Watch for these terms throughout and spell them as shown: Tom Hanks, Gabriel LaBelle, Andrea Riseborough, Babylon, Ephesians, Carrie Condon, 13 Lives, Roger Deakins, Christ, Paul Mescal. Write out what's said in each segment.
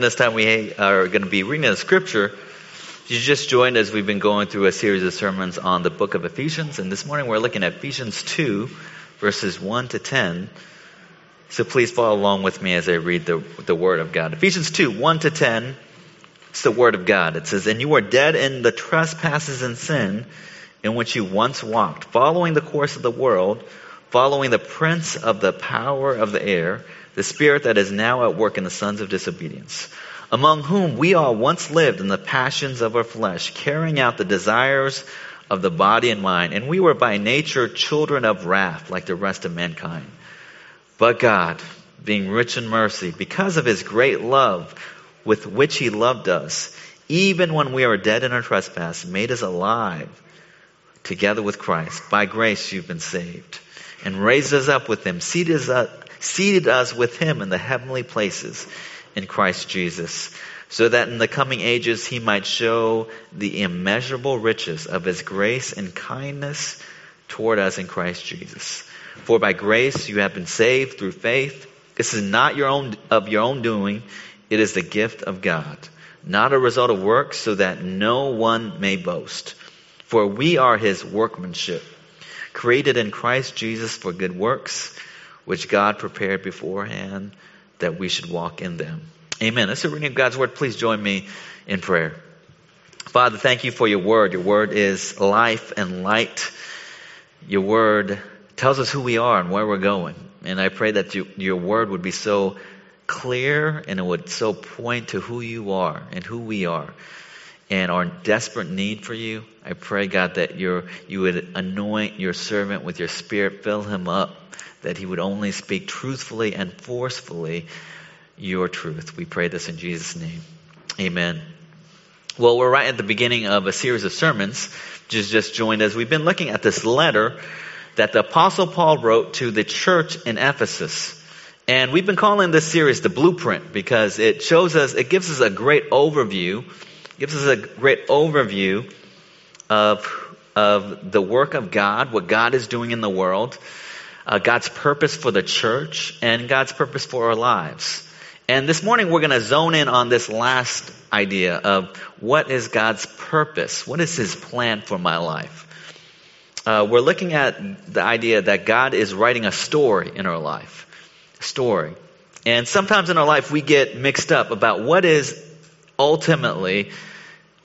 This time we are going to be reading the scripture. You just joined as we've been going through a series of sermons on the book of Ephesians. And this morning we're looking at Ephesians 2, verses 1 to 10. So please follow along with me as I read the word of God. Ephesians 2, 1 to 10, it's the word of God. It says, "And you were dead in the trespasses and sin in which you once walked, following the course of the world, following the prince of the power of the air, the spirit that is now at work in the sons of disobedience, among whom we all once lived in the passions of our flesh, carrying out the desires of the body and mind. And we were by nature children of wrath, like the rest of mankind. But God, being rich in mercy, because of his great love with which he loved us, even when we were dead in our trespass, made us alive together with Christ. By grace you've been saved. And raised us up with him, seated us with him in the heavenly places in Christ Jesus, so that in the coming ages he might show the immeasurable riches of his grace and kindness toward us in Christ Jesus. For by grace you have been saved through faith. This is not of your own doing. It is the gift of God, not a result of works, so that no one may boast. For we are his workmanship, created in Christ Jesus for good works, which God prepared beforehand that we should walk in them." Amen. That's the reading of God's word. Please join me in prayer. Father, thank you for your word. Your word is life and light. Your word tells us who we are and where we're going. And I pray that your word would be so clear and it would so point to who you are and who we are and our desperate need for you. I pray, God, that you would anoint your servant with your spirit, fill him up, that he would only speak truthfully and forcefully your truth. We pray this in Jesus' name. Amen. Well, we're right at the beginning of a series of sermons, just joined us. We've been looking at this letter that the Apostle Paul wrote to the church in Ephesus. And we've been calling this series The Blueprint because it gives us a great overview, of the work of God, what God is doing in the world, God's purpose for the church, and God's purpose for our lives. And this morning we're going to zone in on this last idea of what is God's purpose? What is his plan for my life? We're looking at the idea that God is writing a story in our life. Story. And sometimes in our life we get mixed up about what is ultimately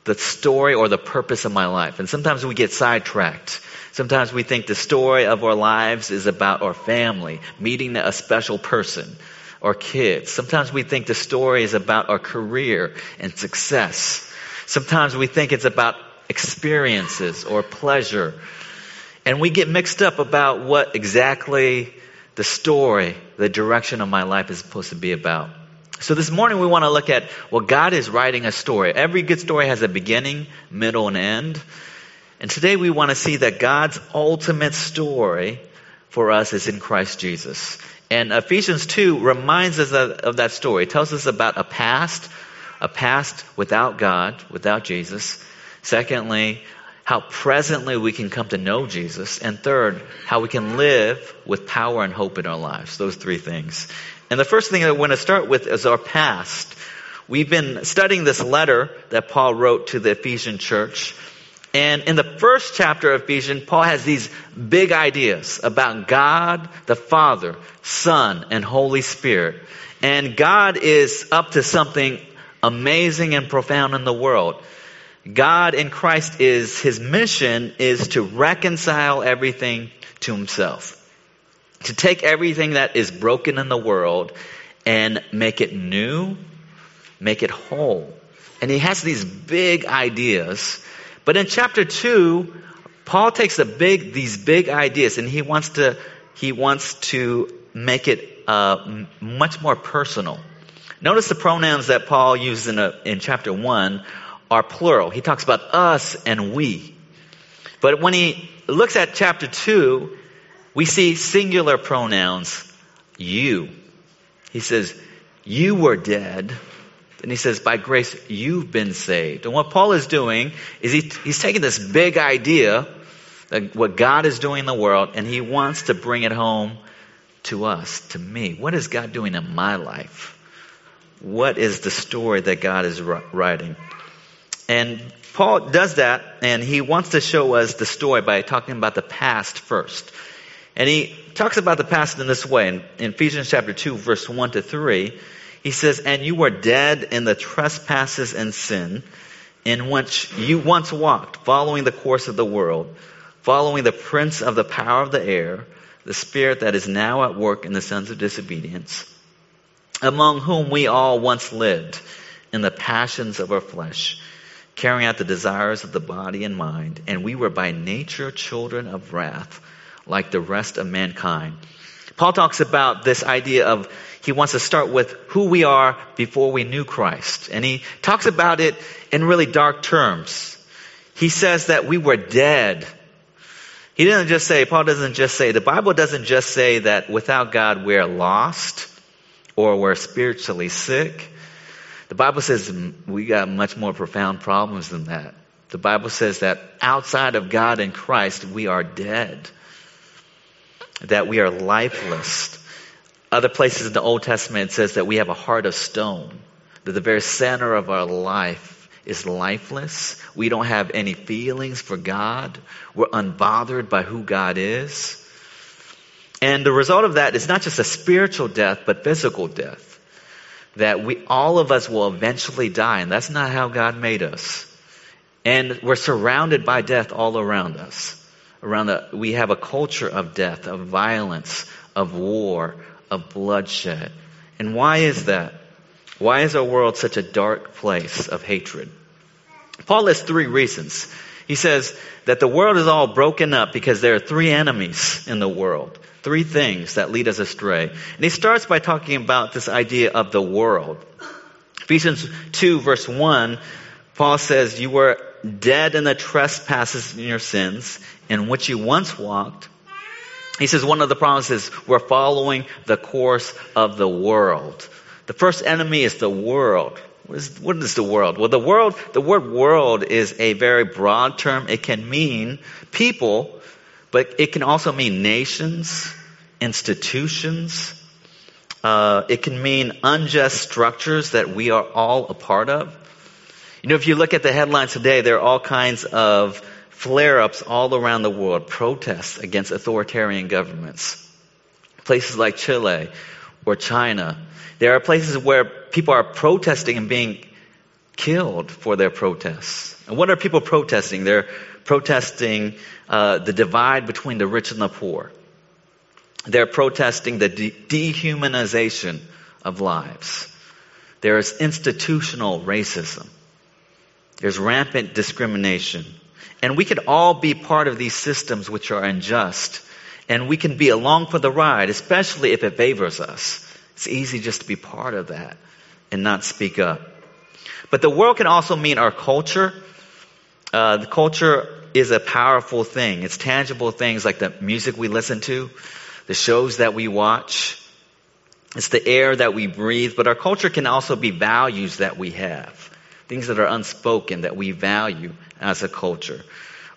the story or the purpose of my life. And sometimes we get sidetracked. Sometimes we think the story of our lives is about our family, meeting a special person, or kids. Sometimes we think the story is about our career and success. Sometimes we think it's about experiences or pleasure. And we get mixed up about what exactly the story, the direction of my life is supposed to be about. So this morning we want to look at, well, God is writing a story. Every good story has a beginning, middle, and end. And today we want to see that God's ultimate story for us is in Christ Jesus. And Ephesians 2 reminds us of that story. It tells us about a past without God, without Jesus. Secondly, how presently we can come to know Jesus. And third, how we can live with power and hope in our lives. Those three things. And the first thing that I want to start with is our past. We've been studying this letter that Paul wrote to the Ephesian church. And in the first chapter of Ephesians, Paul has these big ideas about God, the Father, Son, and Holy Spirit. And God is up to something amazing and profound in the world. God in Christ, is his mission is to reconcile everything to himself. To take everything that is broken in the world and make it new, make it whole. And he has these big ideas. But in chapter 2, Paul takes these big ideas and he wants to make it much more personal. Notice the pronouns that Paul uses in chapter 1 are plural. He talks about us and we. But when he looks at chapter 2, we see singular pronouns, you. He says, you were dead. And he says, by grace, you've been saved. And what Paul is doing is he's taking this big idea, like what God is doing in the world, and he wants to bring it home to us, to me. What is God doing in my life? What is the story that God is writing? And Paul does that, and he wants to show us the story by talking about the past first. And he talks about the past in this way. In Ephesians chapter 2, verse 1-3, he says, "And you were dead in the trespasses and sin, in which you once walked, following the course of the world, following the prince of the power of the air, the spirit that is now at work in the sons of disobedience, among whom we all once lived in the passions of our flesh, carrying out the desires of the body and mind, and we were by nature children of wrath, like the rest of mankind." Paul talks about this idea of, he wants to start with who we are before we knew Christ. And he talks about it in really dark terms. He says that we were dead. Paul doesn't just say, the Bible doesn't just say that without God we're lost or we're spiritually sick. The Bible says we got much more profound problems than that. The Bible says that outside of God and Christ, we are dead, that we are lifeless. Other places in the Old Testament, it says that we have a heart of stone, that the very center of our life is lifeless. We don't have any feelings for God. We're unbothered by who God is. And the result of that is not just a spiritual death, but physical death. That all of us will eventually die, and that's not how God made us. And we're surrounded by death all around us. We have a culture of death, of violence, of war, of bloodshed. And why is that? Why is our world such a dark place of hatred? Paul lists three reasons. He says that the world is all broken up because there are three enemies in the world. Three things that lead us astray. And he starts by talking about this idea of the world. Ephesians 2 verse 1, Paul says, "You were dead in the trespasses and your sins, in which you once walked." He says one of the problems is we're following the course of the world. The first enemy is the world. What is the world? Well, the word world is a very broad term. It can mean people, but it can also mean nations, institutions. It can mean unjust structures that we are all a part of. If you look at the headlines today, there are all kinds of flare-ups all around the world, protests against authoritarian governments. Places like Chile or China. There are places where people are protesting and being killed for their protests. And what are people protesting? They're protesting the divide between the rich and the poor. They're protesting the dehumanization of lives. There is institutional racism. There's rampant discrimination. And we could all be part of these systems which are unjust. And we can be along for the ride, especially if it favors us. It's easy just to be part of that and not speak up. But the world can also mean our culture. The culture is a powerful thing. It's tangible things like the music we listen to, the shows that we watch. It's the air that we breathe. But our culture can also be values that we have, things that are unspoken that we value as a culture.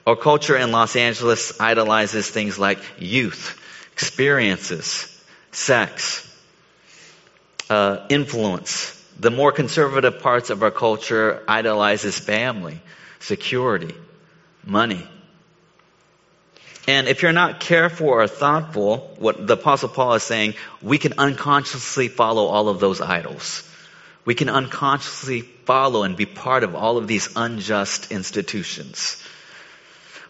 Our culture in Los Angeles idolizes things like youth, experiences, sex, influence. The more conservative parts of our culture idolizes family, security, money. And if you're not careful or thoughtful, what the Apostle Paul is saying, we can unconsciously follow all of those idols. We can unconsciously follow and be part of all of these unjust institutions.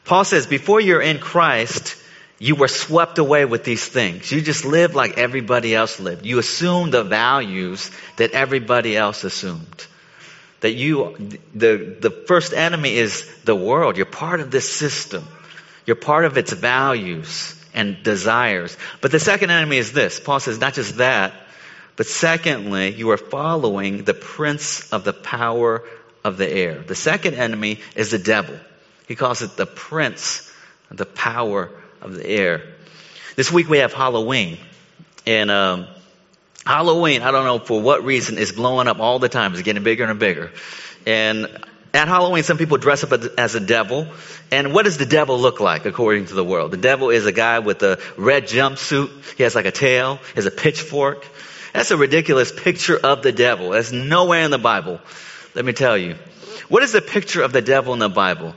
Paul says, before you're in Christ, you were swept away with these things. You just lived like everybody else lived. You assumed the values that everybody else assumed. That the first enemy is the world. You're part of this system. You're part of its values and desires. But the second enemy is this. Paul says not just that, but secondly, you are following the prince of the power of the air. The second enemy is the devil. He calls it the prince of the power of the air. This week we have Halloween. And Halloween, I don't know for what reason, is blowing up all the time. It's getting bigger and bigger. And at Halloween, some people dress up as a devil. And what does the devil look like according to the world? The devil is a guy with a red jumpsuit. He has like a tail. He has a pitchfork. That's a ridiculous picture of the devil. That's nowhere in the Bible, let me tell you. What is the picture of the devil in the Bible?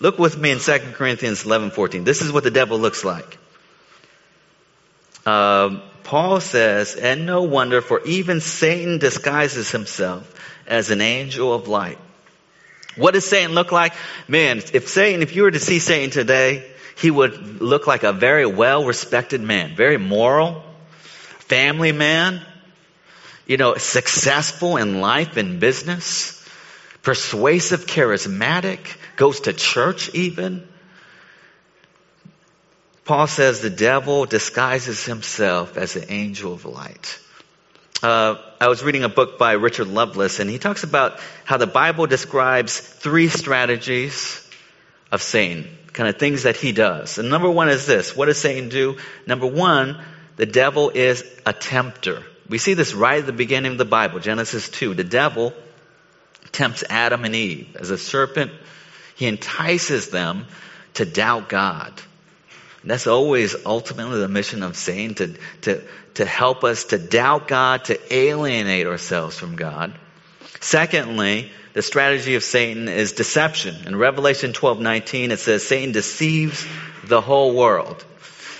Look with me in 2 Corinthians 11:14. This is what the devil looks like. Paul says, and no wonder, for even Satan disguises himself as an angel of light. What does Satan look like? Man, if you were to see Satan today, he would look like a very well-respected man, very moral, family man, successful in life and business, persuasive, charismatic, goes to church even. Paul says the devil disguises himself as an angel of light. I was reading a book by Richard Lovelace, and he talks about how the Bible describes three strategies of Satan, kind of things that he does. And number one is this. What does Satan do? Number one, the devil is a tempter. We see this right at the beginning of the Bible, Genesis 2. The devil tempts Adam and Eve as a serpent. He entices them to doubt God. And that's always ultimately the mission of Satan, to help us to doubt God, to alienate ourselves from God. Secondly, the strategy of Satan is deception. In Revelation 12:19, it says Satan deceives the whole world.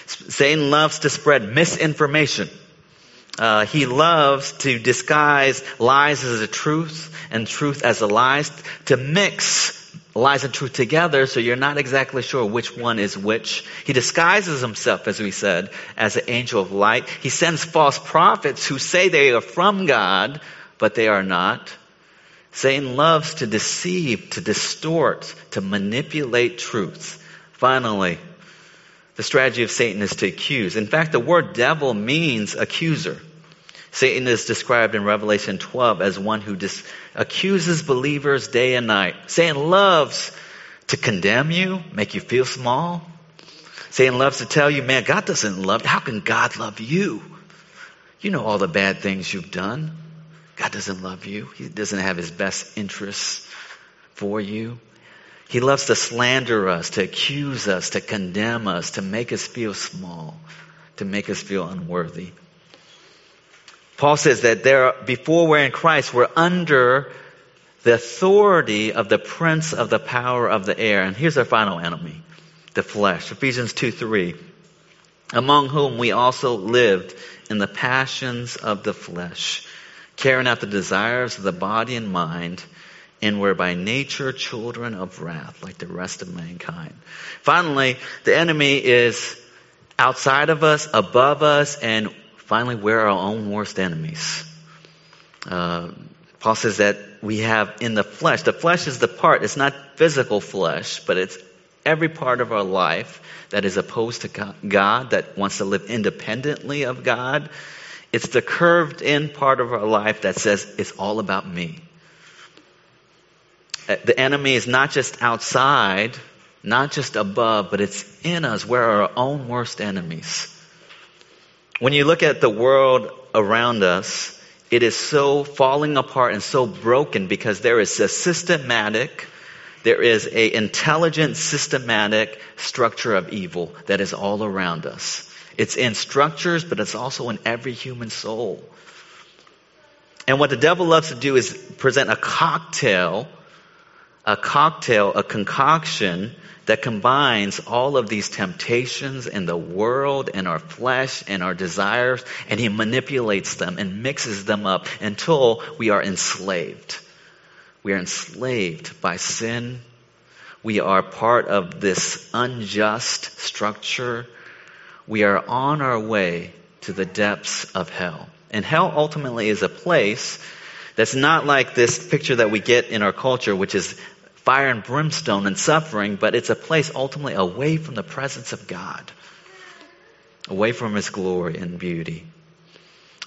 Satan loves to spread misinformation. He loves to disguise lies as the truth and truth as the lies, to mix lies and truth together, so you're not exactly sure which one is which. He disguises himself, as we said, as an angel of light. He sends false prophets who say they are from God, but they are not. Satan loves to deceive, to distort, to manipulate truth. Finally, the strategy of Satan is to accuse. In fact, the word devil means accuser. Satan is described in Revelation 12 as one who accuses believers day and night. Satan loves to condemn you, make you feel small. Satan loves to tell you, man, God doesn't love you. How can God love you? You know all the bad things you've done. God doesn't love you. He doesn't have his best interests for you. He loves to slander us, to accuse us, to condemn us, to make us feel small, to make us feel unworthy. Paul says that before we're in Christ, we're under the authority of the prince of the power of the air. And here's our final enemy, the flesh. Ephesians 2:3, among whom we also lived in the passions of the flesh, carrying out the desires of the body and mind, and were by nature children of wrath, like the rest of mankind. Finally, the enemy is outside of us, above us, and finally, we're our own worst enemies. Paul says that we have in the flesh. The flesh is the part. It's not physical flesh, but it's every part of our life that is opposed to God, that wants to live independently of God. It's the curved-in part of our life that says it's all about me. The enemy is not just outside, not just above, but it's in us. We're our own worst enemies. When you look at the world around us, it is so falling apart and so broken because there is an intelligent, systematic structure of evil that is all around us. It's in structures, but it's also in every human soul. And what the devil loves to do is present a concoction that combines all of these temptations and the world and our flesh and our desires, and he manipulates them and mixes them up until we are enslaved. We are enslaved by sin. We are part of this unjust structure. We are on our way to the depths of hell. And hell ultimately is a place that's not like this picture that we get in our culture, which is fire and brimstone and suffering, but it's a place ultimately away from the presence of God, away from his glory and beauty.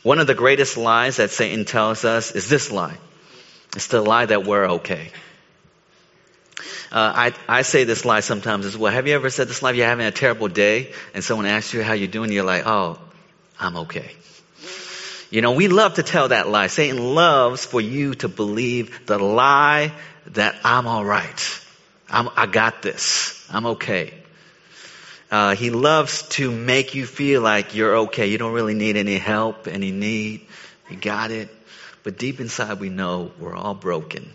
One of the greatest lies that Satan tells us is this lie. It's the lie that we're okay. I say this lie sometimes as well. Have you ever said this lie? You're having a terrible day and someone asks you how you're doing, you're like, oh, I'm okay. We love to tell that lie. Satan loves for you to believe the lie that I'm all right. I got this. I'm okay. He loves to make you feel like you're okay. You don't really need any help, any need. He got it. But deep inside, we know we're all broken.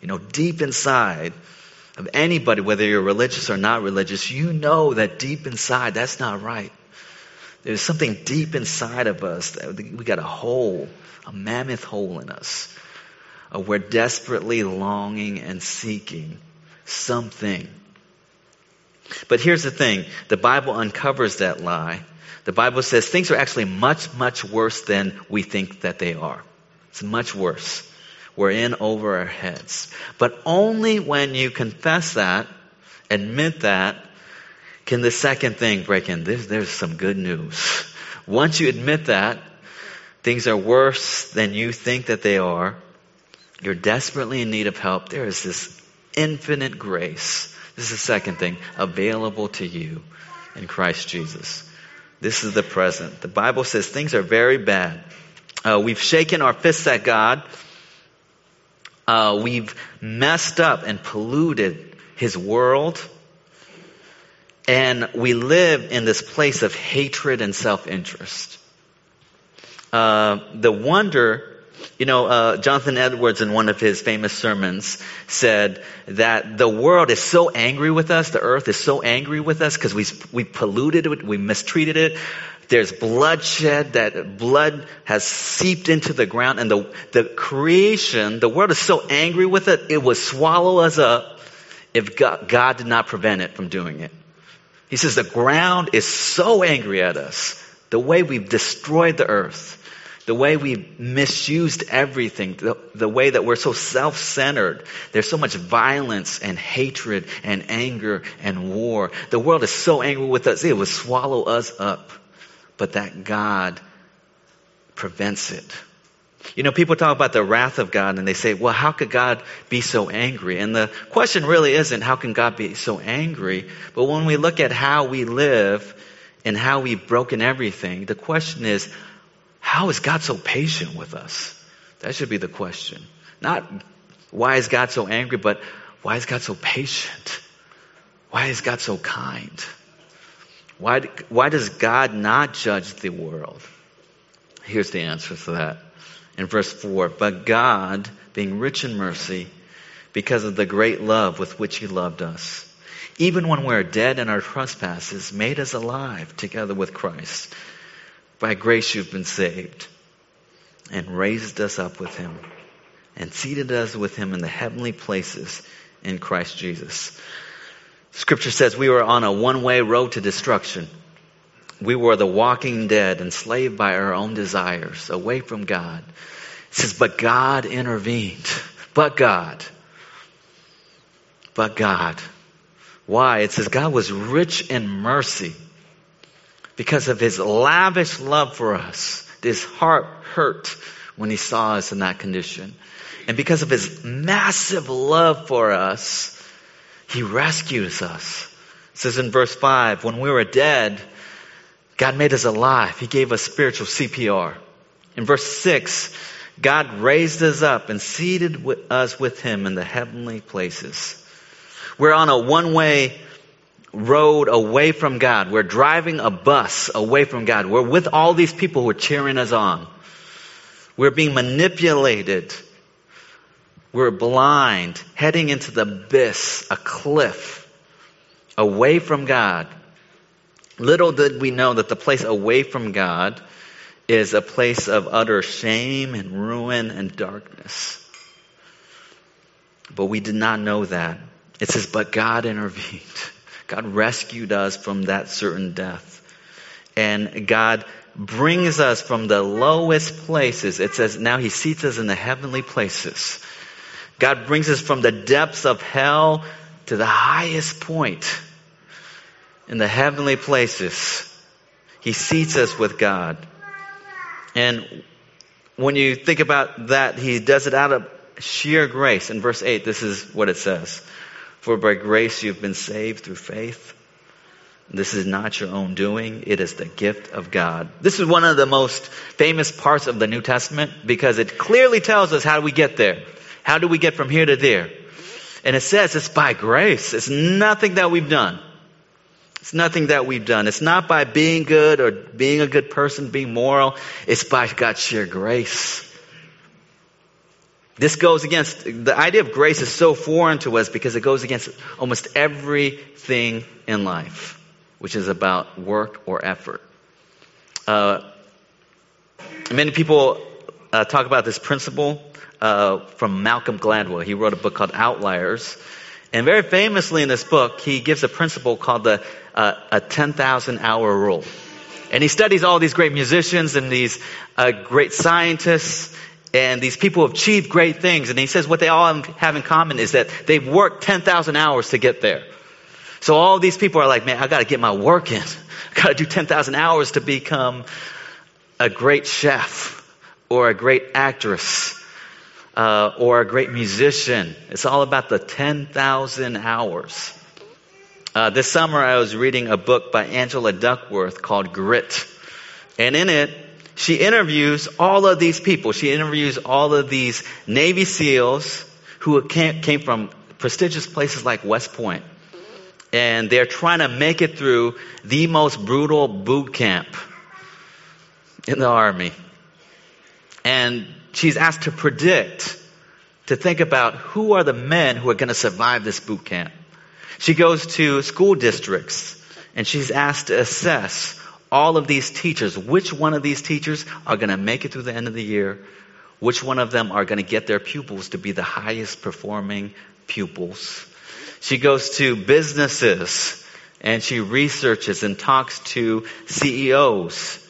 You know, deep inside of anybody, whether you're religious or not religious, you know that deep inside, that's not right. There's something deep inside of us. We got a hole, a mammoth hole in us. We're desperately longing and seeking something. But here's the thing. The Bible uncovers that lie. The Bible says things are actually much, much worse than we think that they are. It's much worse. We're in over our heads. But only when you confess that, admit that, can the second thing break in. There's some good news. Once you admit that, things are worse than you think that they are. You're desperately in need of help. There is this infinite grace. This is the second thing, available to you in Christ Jesus. This is the present. The Bible says things are very bad. We've shaken our fists at God. We've messed up and polluted His world. And we live in this place of hatred and self-interest. The wonder... You know, Jonathan Edwards in one of his famous sermons said that the world is so angry with us, the earth is so angry with us because we polluted it, we mistreated it. There's bloodshed, that blood has seeped into the ground, and the creation, the world is so angry with it, it would swallow us up if God did not prevent it from doing it. He says the ground is so angry at us, the way we've destroyed the earth. The way we've misused everything, the way that we're so self-centered, there's so much violence and hatred and anger and war. The world is so angry with us, it will swallow us up. But that God prevents it. You know, people talk about the wrath of God and they say, well, how could God be so angry? And the question really isn't how can God be so angry? But when we look at how we live and how we've broken everything, the question is, how is God so patient with us? That should be the question. Not why is God so angry, but why is God so patient? Why is God so kind? Why does God not judge the world? Here's the answer to that. In verse 4, but God, being rich in mercy, because of the great love with which He loved us, even when we are dead in our trespasses, made us alive together with Christ. By grace you've been saved, and raised us up with Him, and seated us with Him in the heavenly places in Christ Jesus. Scripture says we were on a one-way road to destruction. We were the walking dead, enslaved by our own desires, away from God. It says, but God intervened. But God. But God. Why? It says God was rich in mercy. Because of His lavish love for us, His heart hurt when He saw us in that condition. And because of His massive love for us, He rescues us. It says in verse 5, when we were dead, God made us alive. He gave us spiritual CPR. In verse 6, God raised us up and seated us with Him in the heavenly places. We're on a one-way road away from God. We're driving a bus away from God. We're with all these people who are cheering us on. We're being manipulated. We're blind, heading into the abyss, a cliff, away from God. Little did we know that the place away from God is a place of utter shame and ruin and darkness. But we did not know that. It says, but God intervened. God rescued us from that certain death. And God brings us from the lowest places. It says now He seats us in the heavenly places. God brings us from the depths of hell to the highest point in the heavenly places. He seats us with God. And when you think about that, He does it out of sheer grace. In verse 8, this is what it says. For by grace you've been saved through faith. This is not your own doing. It is the gift of God. This is one of the most famous parts of the New Testament because it clearly tells us how do we get there. How do we get from here to there? And it says it's by grace. It's nothing that we've done. It's nothing that we've done. It's not by being good or being a good person, being moral. It's by God's sheer grace. This goes against, the idea of grace is so foreign to us because it goes against almost everything in life, which is about work or effort. Many people talk about this principle from Malcolm Gladwell. He wrote a book called Outliers. And very famously in this book, he gives a principle called the 10,000-hour rule. And he studies all these great musicians and these great scientists and these people who achieve great things. And he says what they all have in common is that they've worked 10,000 hours to get there. So all these people are like, man, I got to get my work in. I got to do 10,000 hours to become a great chef or a great actress. Or a great musician. It's all about the 10,000 hours. This summer I was reading a book by Angela Duckworth called Grit. And in it, she interviews all of these people. She interviews all of these Navy SEALs who came from prestigious places like West Point. And they're trying to make it through the most brutal boot camp in the Army. And she's asked to predict, to think about who are the men who are going to survive this boot camp. She goes to school districts and she's asked to assess all of these teachers. Which one of these teachers are going to make it through the end of the year? Which one of them are going to get their pupils to be the highest performing pupils? She goes to businesses and she researches and talks to CEOs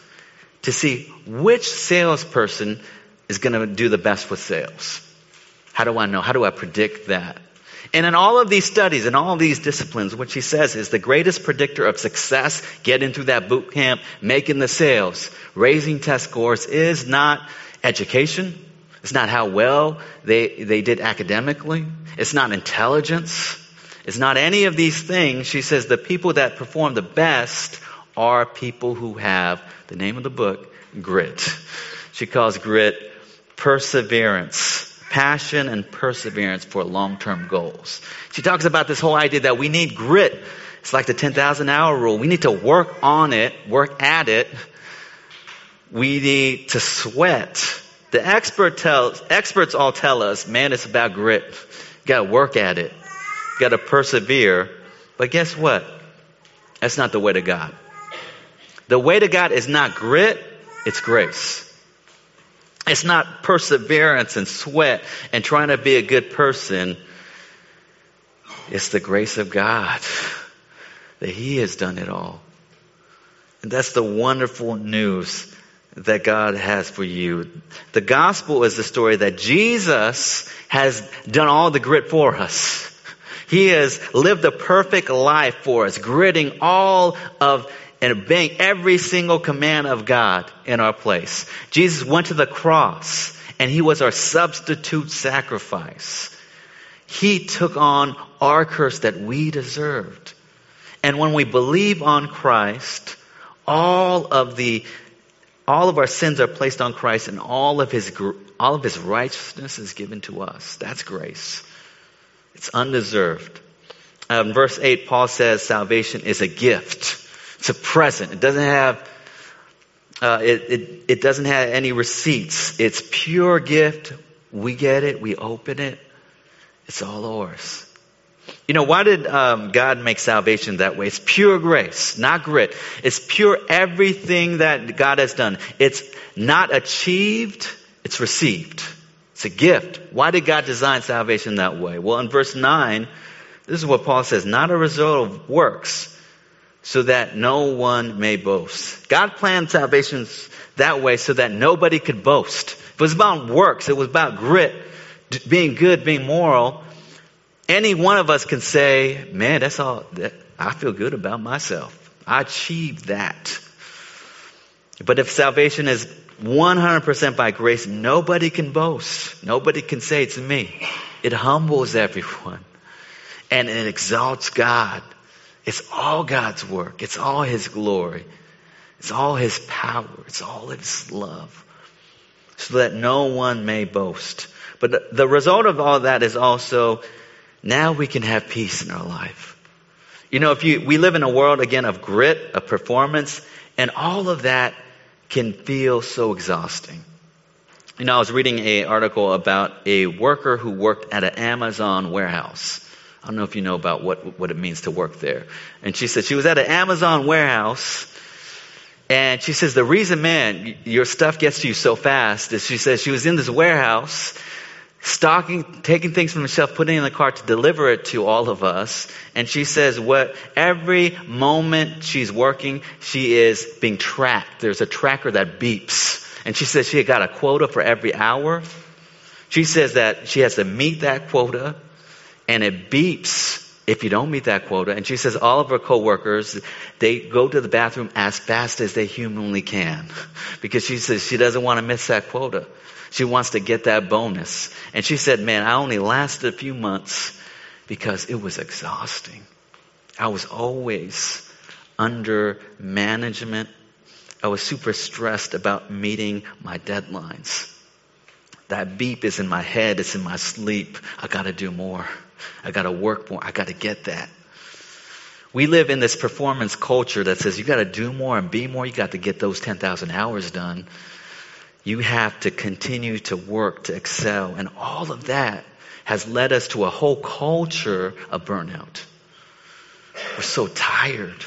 to see which salesperson is going to do the best with sales. How do I know? How do I predict that? And in all of these studies, in all of these disciplines, what she says is the greatest predictor of success, getting through that boot camp, making the sales, raising test scores, is not education. It's not how well they did academically. It's not intelligence. It's not any of these things. She says the people that perform the best are people who have, the name of the book, grit. She calls grit perseverance, passion and perseverance for long-term goals. She talks about this whole idea that we need grit. It's like the 10,000-hour rule. We need to work on it, work at it. We need to sweat. The experts all tell us, man, it's about grit. You got to work at it. You got to persevere. But guess what? That's not the way to God. The way to God is not grit, it's grace. It's not perseverance and sweat and trying to be a good person. It's the grace of God that He has done it all. And that's the wonderful news that God has for you. The gospel is the story that Jesus has done all the grit for us. He has lived a perfect life for us, gritting all of and obeying every single command of God in our place. Jesus went to the cross and He was our substitute sacrifice. He took on our curse that we deserved. And when we believe on Christ, all of our sins are placed on Christ and all of His righteousness is given to us. That's grace. It's undeserved. In verse 8, Paul says salvation is a gift. It's a present. It doesn't have it doesn't have any receipts. It's pure gift. We get it. We open it. It's all ours. You know, why did God make salvation that way? It's pure grace, not grit. It's pure everything that God has done. It's not achieved. It's received. It's a gift. Why did God design salvation that way? Well, in verse 9, this is what Paul says, not a result of works, so that no one may boast. God planned salvation that way so that nobody could boast. It was about works. It was about grit, being good, being moral. Any one of us can say, man, that's all. I feel good about myself. I achieved that. But if salvation is 100% by grace, nobody can boast. Nobody can say it's me. It humbles everyone. And it exalts God. It's all God's work. It's all His glory. It's all His power. It's all His love. So that no one may boast. But the result of all that is also now we can have peace in our life. You know, we live in a world, again, of grit, of performance, and all of that can feel so exhausting. You know, I was reading an article about a worker who worked at an Amazon warehouse. I don't know if you know about what it means to work there. And she said she was at an Amazon warehouse, and she says the reason, man, your stuff gets to you so fast is she says she was in this warehouse, stocking, taking things from the shelf, putting it in the cart to deliver it to all of us. And she says what every moment she's working, she is being tracked. There's a tracker that beeps. And she says she had got a quota for every hour. She says that she has to meet that quota, and it beeps if you don't meet that quota. And she says all of her coworkers, they go to the bathroom as fast as they humanly can, because she says she doesn't want to miss that quota. She wants to get that bonus. And she said, man, I only lasted a few months because it was exhausting. I was always under management. I was super stressed about meeting my deadlines. That beep is in my head. It's in my sleep. I got to do more. I got to work more. I got to get that. We live in this performance culture that says you got to do more and be more. You got to get those 10,000 hours done. You have to continue to work, to excel. And all of that has led us to a whole culture of burnout. We're so tired.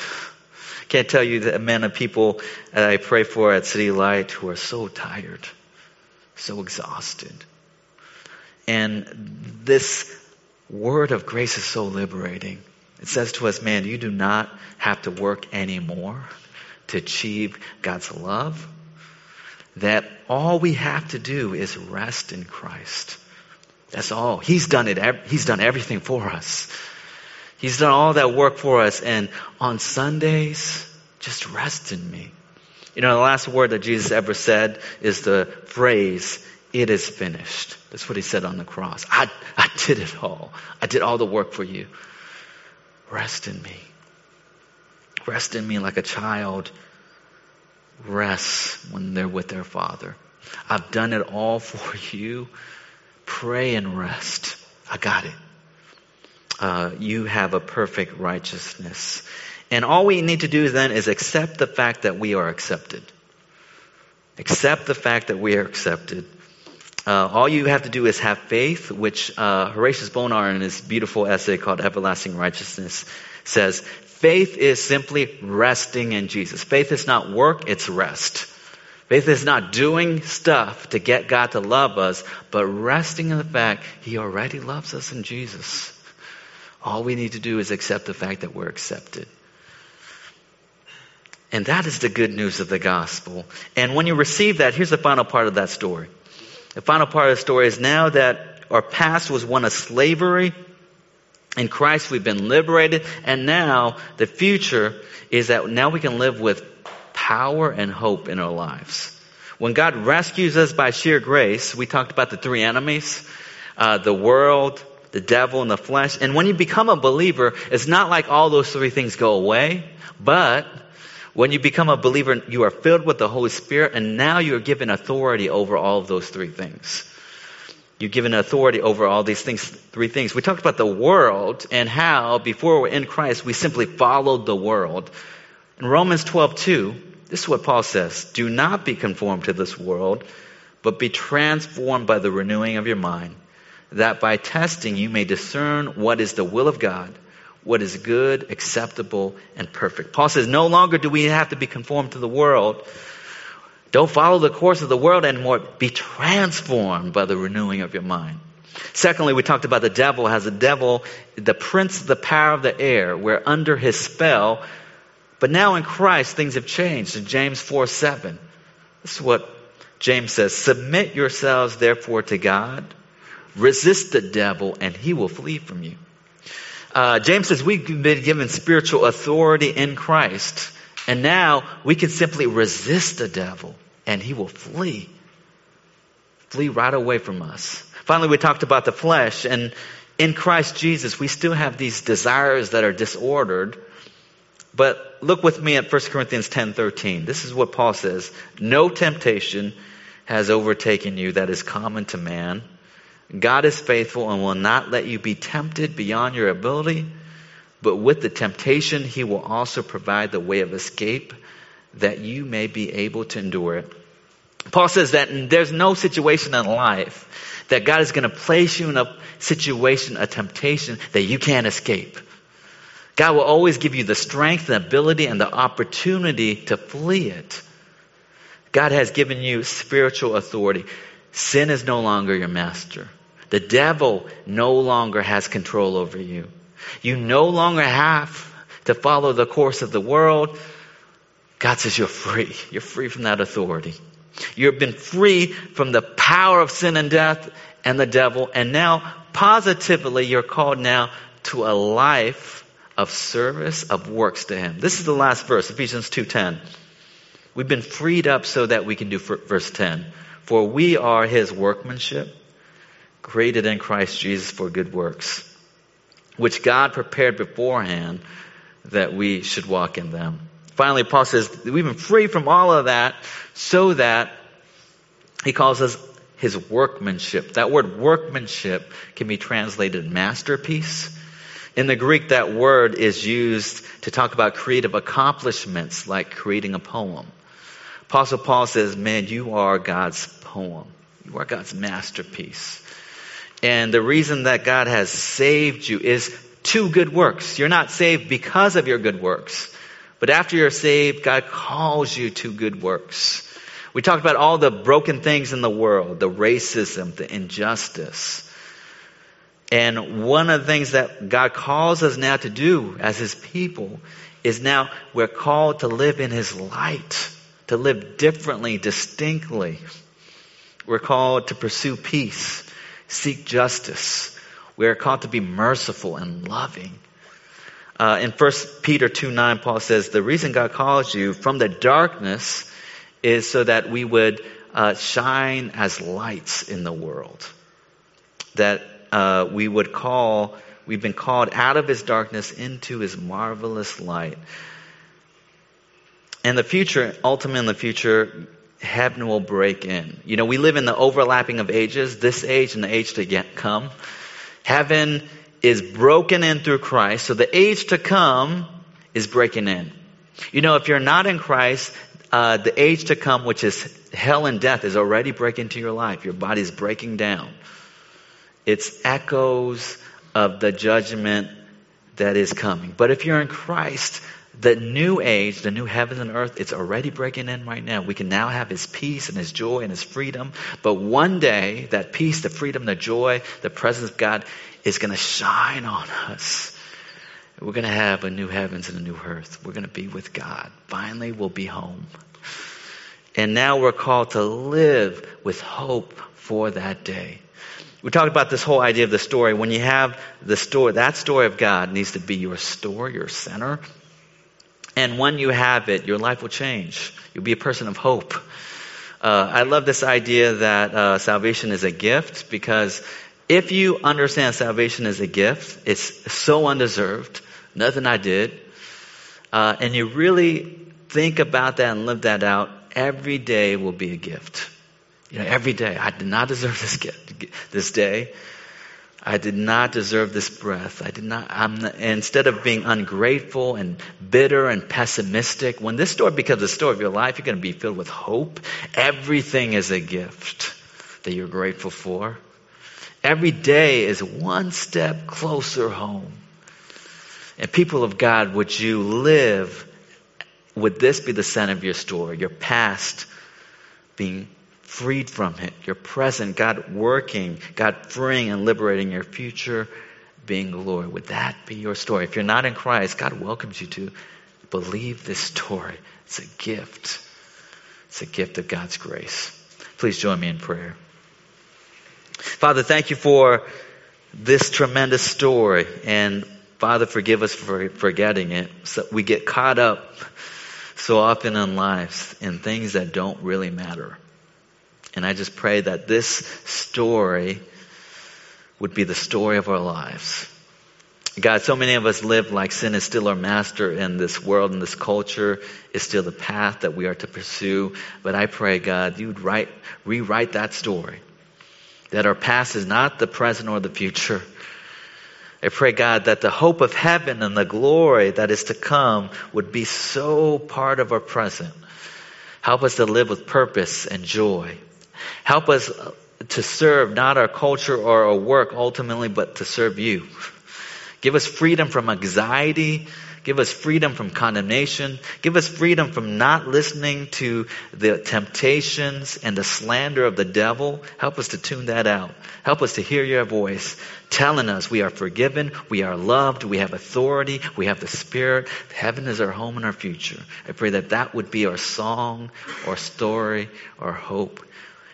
Can't tell you the amount of people that I pray for at City Light who are so tired, so exhausted. And this word of grace is so liberating. It says to us, man, you do not have to work anymore to achieve God's love. That all we have to do is rest in Christ. That's all. He's done it. He's done everything for us. He's done all that work for us. And on Sundays, just rest in me. You know, the last word that Jesus ever said is the phrase, it is finished. That's what he said on the cross. I did it all. I did all the work for you. Rest in me. Rest in me like a child rests when they're with their father. I've done it all for you. Pray and rest. I got it. You have a perfect righteousness. And all we need to do then is accept the fact that we are accepted. Accept the fact that we are accepted. All you have to do is have faith, which Horatius Bonar in his beautiful essay called Everlasting Righteousness says, faith is simply resting in Jesus. Faith is not work, it's rest. Faith is not doing stuff to get God to love us, but resting in the fact he already loves us in Jesus. All we need to do is accept the fact that we're accepted. And that is the good news of the gospel. And when you receive that, here's the final part of that story. The final part of the story is now that our past was one of slavery. In Christ, we've been liberated. And now the future is that now we can live with power and hope in our lives. When God rescues us by sheer grace, we talked about the three enemies, the world, the devil, and the flesh. And when you become a believer, it's not like all those three things go away. But when you become a believer, you are filled with the Holy Spirit, and now you are given authority over all of those three things. You're given authority over all these things, three things. We talked about the world and how before we're in Christ, we simply followed the world. In Romans 12:2, this is what Paul says, do not be conformed to this world, but be transformed by the renewing of your mind, that by testing you may discern what is the will of God, what is good, acceptable, and perfect. Paul says no longer do we have to be conformed to the world. Don't follow the course of the world anymore. Be transformed by the renewing of your mind. Secondly, we talked about the devil. Has the devil, the prince of the power of the air, we're under his spell. But now in Christ, things have changed. In James 4:7, this is what James says. Submit yourselves, therefore, to God. Resist the devil, and he will flee from you. James says we've been given spiritual authority in Christ. And now we can simply resist the devil and he will flee. Flee right away from us. Finally, we talked about the flesh, and in Christ Jesus, we still have these desires that are disordered. But look with me at 1 Corinthians 10:13. This is what Paul says. No temptation has overtaken you that is common to man. God is faithful and will not let you be tempted beyond your ability, But with the temptation, he will also provide the way of escape that you may be able to endure it. Paul says that there's no situation in life that God is going to place you in a situation, a temptation that you can't escape. God will always give you the strength, the ability, and the opportunity to flee it. God has given you spiritual authority. Sin is no longer your master. The devil no longer has control over you. You no longer have to follow the course of the world. God says you're free. You're free from that authority. You've been free from the power of sin and death and the devil. And now, positively, you're called now to a life of service, of works to him. This is the last verse, Ephesians 2:10. We've been freed up so that we can do verse 10. For we are his workmanship, created in Christ Jesus for good works, which God prepared beforehand that we should walk in them. Finally, Paul says we've been free from all of that so that he calls us his workmanship. That word workmanship can be translated masterpiece. In the Greek, that word is used to talk about creative accomplishments like creating a poem. Apostle Paul says, man, you are God's poem. You are God's masterpiece. And the reason that God has saved you is to good works. You're not saved because of your good works. But after you're saved, God calls you to good works. We talked about all the broken things in the world, the racism, the injustice. And one of the things that God calls us now to do as his people is now we're called to live in his light, to live differently, distinctly. We're called to pursue peace, seek justice. We're called to be merciful and loving. In 1 Peter 2:9, Paul says, the reason God calls you from the darkness is so that we would shine as lights in the world. That we've been called out of his darkness into his marvelous light. And the future, ultimately in the future, heaven will break in. You know, we live in the overlapping of ages, this age and the age to come. Heaven is broken in through Christ. So the age to come is breaking in. You know, if you're not in Christ, the age to come, which is hell and death, is already breaking into your life. Your body's breaking down. It's echoes of the judgment that is coming. But if you're in Christ, the new age, the new heavens and earth, it's already breaking in right now. We can now have his peace and his joy and his freedom. But one day, that peace, the freedom, the joy, the presence of God is going to shine on us. We're going to have a new heavens and a new earth. We're going to be with God. Finally, we'll be home. And now we're called to live with hope for that day. We talked about this whole idea of the story. When you have the story, that story of God needs to be your story, your center. And when you have it, your life will change. You'll be a person of hope. I love this idea that salvation is a gift, because if you understand salvation is a gift, it's so undeserved, nothing I did, and you really think about that and live that out, every day will be a gift. You know, every day, I did not deserve this gift, this day. I did not deserve this breath. Instead of being ungrateful and bitter and pessimistic, when this story becomes the story of your life, you're going to be filled with hope. Everything is a gift that you're grateful for. Every day is one step closer home. And people of God, would you live? Would this be the center of your story? Your past being freed from it, your present, God working, God freeing and liberating, your future being glory. Would that be your story? If you're not in Christ, God welcomes you to believe this story. It's a gift. It's a gift of God's grace. Please join me in prayer. Father, thank you for this tremendous story. And Father, forgive us for forgetting it. So we get caught up so often in lives in things that don't really matter. And I just pray that this story would be the story of our lives. God, so many of us live like sin is still our master in this world, and this culture is still the path that we are to pursue. But I pray, God, you'd rewrite that story, that our past is not the present or the future, I pray, God, that the hope of heaven and the glory that is to come would be so part of our present. Help us to live with purpose and joy. Help us to serve not our culture or our work ultimately, but to serve you. Give us freedom from anxiety. Give us freedom from condemnation. Give us freedom from not listening to the temptations and the slander of the devil. Help us to tune that out. Help us to hear your voice telling us we are forgiven, we are loved, we have authority, we have the Spirit. Heaven is our home and our future. I pray that that would be our song, our story, our hope.